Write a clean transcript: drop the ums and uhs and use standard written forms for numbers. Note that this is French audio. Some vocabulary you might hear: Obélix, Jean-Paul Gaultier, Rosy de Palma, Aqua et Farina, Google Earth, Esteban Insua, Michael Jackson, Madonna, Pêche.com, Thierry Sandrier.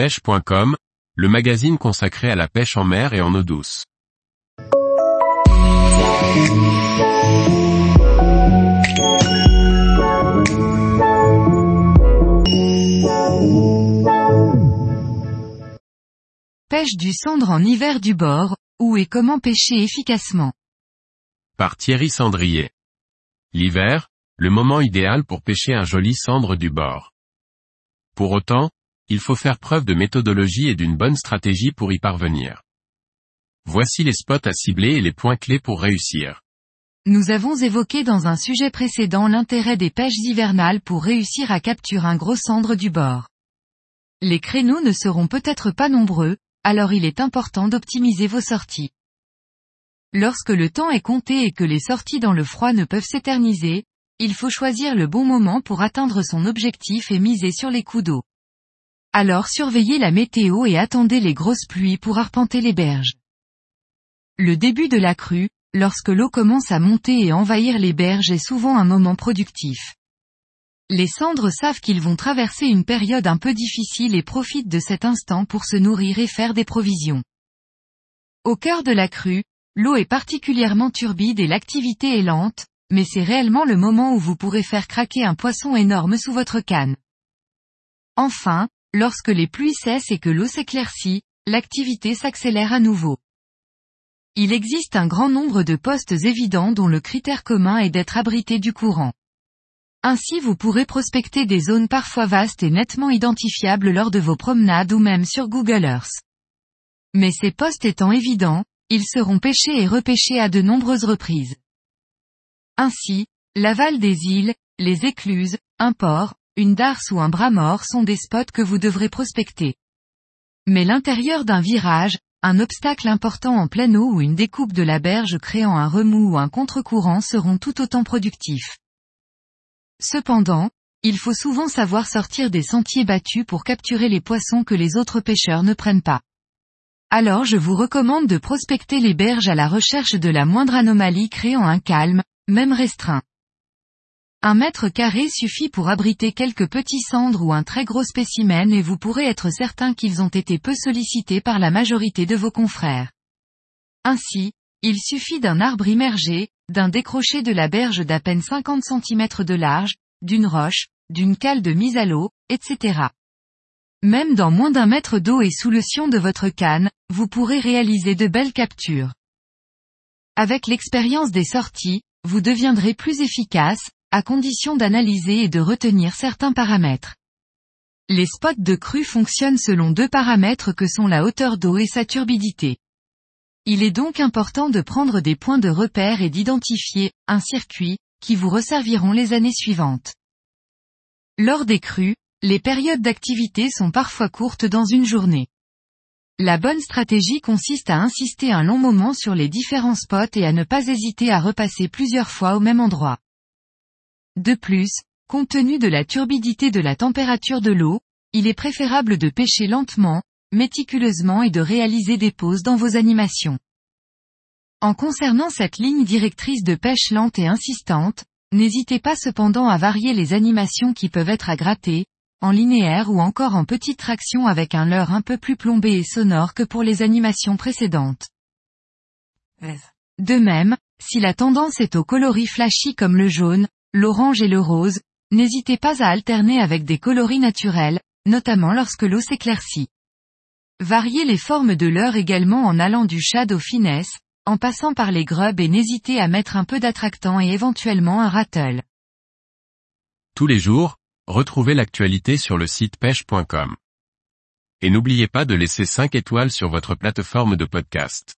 Pêche.com, le magazine consacré à la pêche en mer et en eau douce. Pêche du sandre en hiver du bord, où et comment pêcher efficacement. Par Thierry Sandrier. L'hiver, le moment idéal pour pêcher un joli sandre du bord. Pour autant, il faut faire preuve de méthodologie et d'une bonne stratégie pour y parvenir. Voici les spots à cibler et les points clés pour réussir. Nous avons évoqué dans un sujet précédent l'intérêt des pêches hivernales pour réussir à capturer un gros sandre du bord. Les créneaux ne seront peut-être pas nombreux, alors il est important d'optimiser vos sorties. Lorsque le temps est compté et que les sorties dans le froid ne peuvent s'éterniser, il faut choisir le bon moment pour atteindre son objectif et miser sur les coups d'eau. Alors surveillez la météo et attendez les grosses pluies pour arpenter les berges. Le début de la crue, lorsque l'eau commence à monter et envahir les berges, est souvent un moment productif. Les sandres savent qu'ils vont traverser une période un peu difficile et profitent de cet instant pour se nourrir et faire des provisions. Au cœur de la crue, l'eau est particulièrement turbide et l'activité est lente, mais c'est réellement le moment où vous pourrez faire craquer un poisson énorme sous votre canne. Enfin, lorsque les pluies cessent et que l'eau s'éclaircit, l'activité s'accélère à nouveau. Il existe un grand nombre de postes évidents dont le critère commun est d'être abrité du courant. Ainsi vous pourrez prospecter des zones parfois vastes et nettement identifiables lors de vos promenades ou même sur Google Earth. Mais ces postes étant évidents, ils seront pêchés et repêchés à de nombreuses reprises. Ainsi, l'aval des îles, les écluses, un port, une darse ou un bras mort sont des spots que vous devrez prospecter. Mais l'intérieur d'un virage, un obstacle important en pleine eau ou une découpe de la berge créant un remous ou un contre-courant seront tout autant productifs. Cependant, il faut souvent savoir sortir des sentiers battus pour capturer les poissons que les autres pêcheurs ne prennent pas. Alors je vous recommande de prospecter les berges à la recherche de la moindre anomalie créant un calme, même restreint. 1 mètre carré suffit pour abriter quelques petits sandres ou un très gros spécimen et vous pourrez être certain qu'ils ont été peu sollicités par la majorité de vos confrères. Ainsi, il suffit d'un arbre immergé, d'un décroché de la berge d'à peine 50 cm de large, d'une roche, d'une cale de mise à l'eau, etc. Même dans moins d'1 mètre d'eau et sous le sion de votre canne, vous pourrez réaliser de belles captures. Avec l'expérience des sorties, vous deviendrez plus efficace, à condition d'analyser et de retenir certains paramètres. Les spots de crue fonctionnent selon 2 paramètres que sont la hauteur d'eau et sa turbidité. Il est donc important de prendre des points de repère et d'identifier un circuit, qui vous resserviront les années suivantes. Lors des crues, les périodes d'activité sont parfois courtes dans une journée. La bonne stratégie consiste à insister un long moment sur les différents spots et à ne pas hésiter à repasser plusieurs fois au même endroit. De plus, compte tenu de la turbidité de la température de l'eau, il est préférable de pêcher lentement, méticuleusement et de réaliser des pauses dans vos animations. En concernant cette ligne directrice de pêche lente et insistante, n'hésitez pas cependant à varier les animations qui peuvent être à gratter, en linéaire ou encore en petite traction avec un leurre un peu plus plombé et sonore que pour les animations précédentes. De même, si la tendance est aux coloris flashy comme le jaune, l'orange et le rose, n'hésitez pas à alterner avec des coloris naturels, notamment lorsque l'eau s'éclaircit. Variez les formes de leurre également en allant du shad au finesse, en passant par les grubs et n'hésitez à mettre un peu d'attractant et éventuellement un rattle. Tous les jours, retrouvez l'actualité sur le site pêche.com. Et n'oubliez pas de laisser 5 étoiles sur votre plateforme de podcast.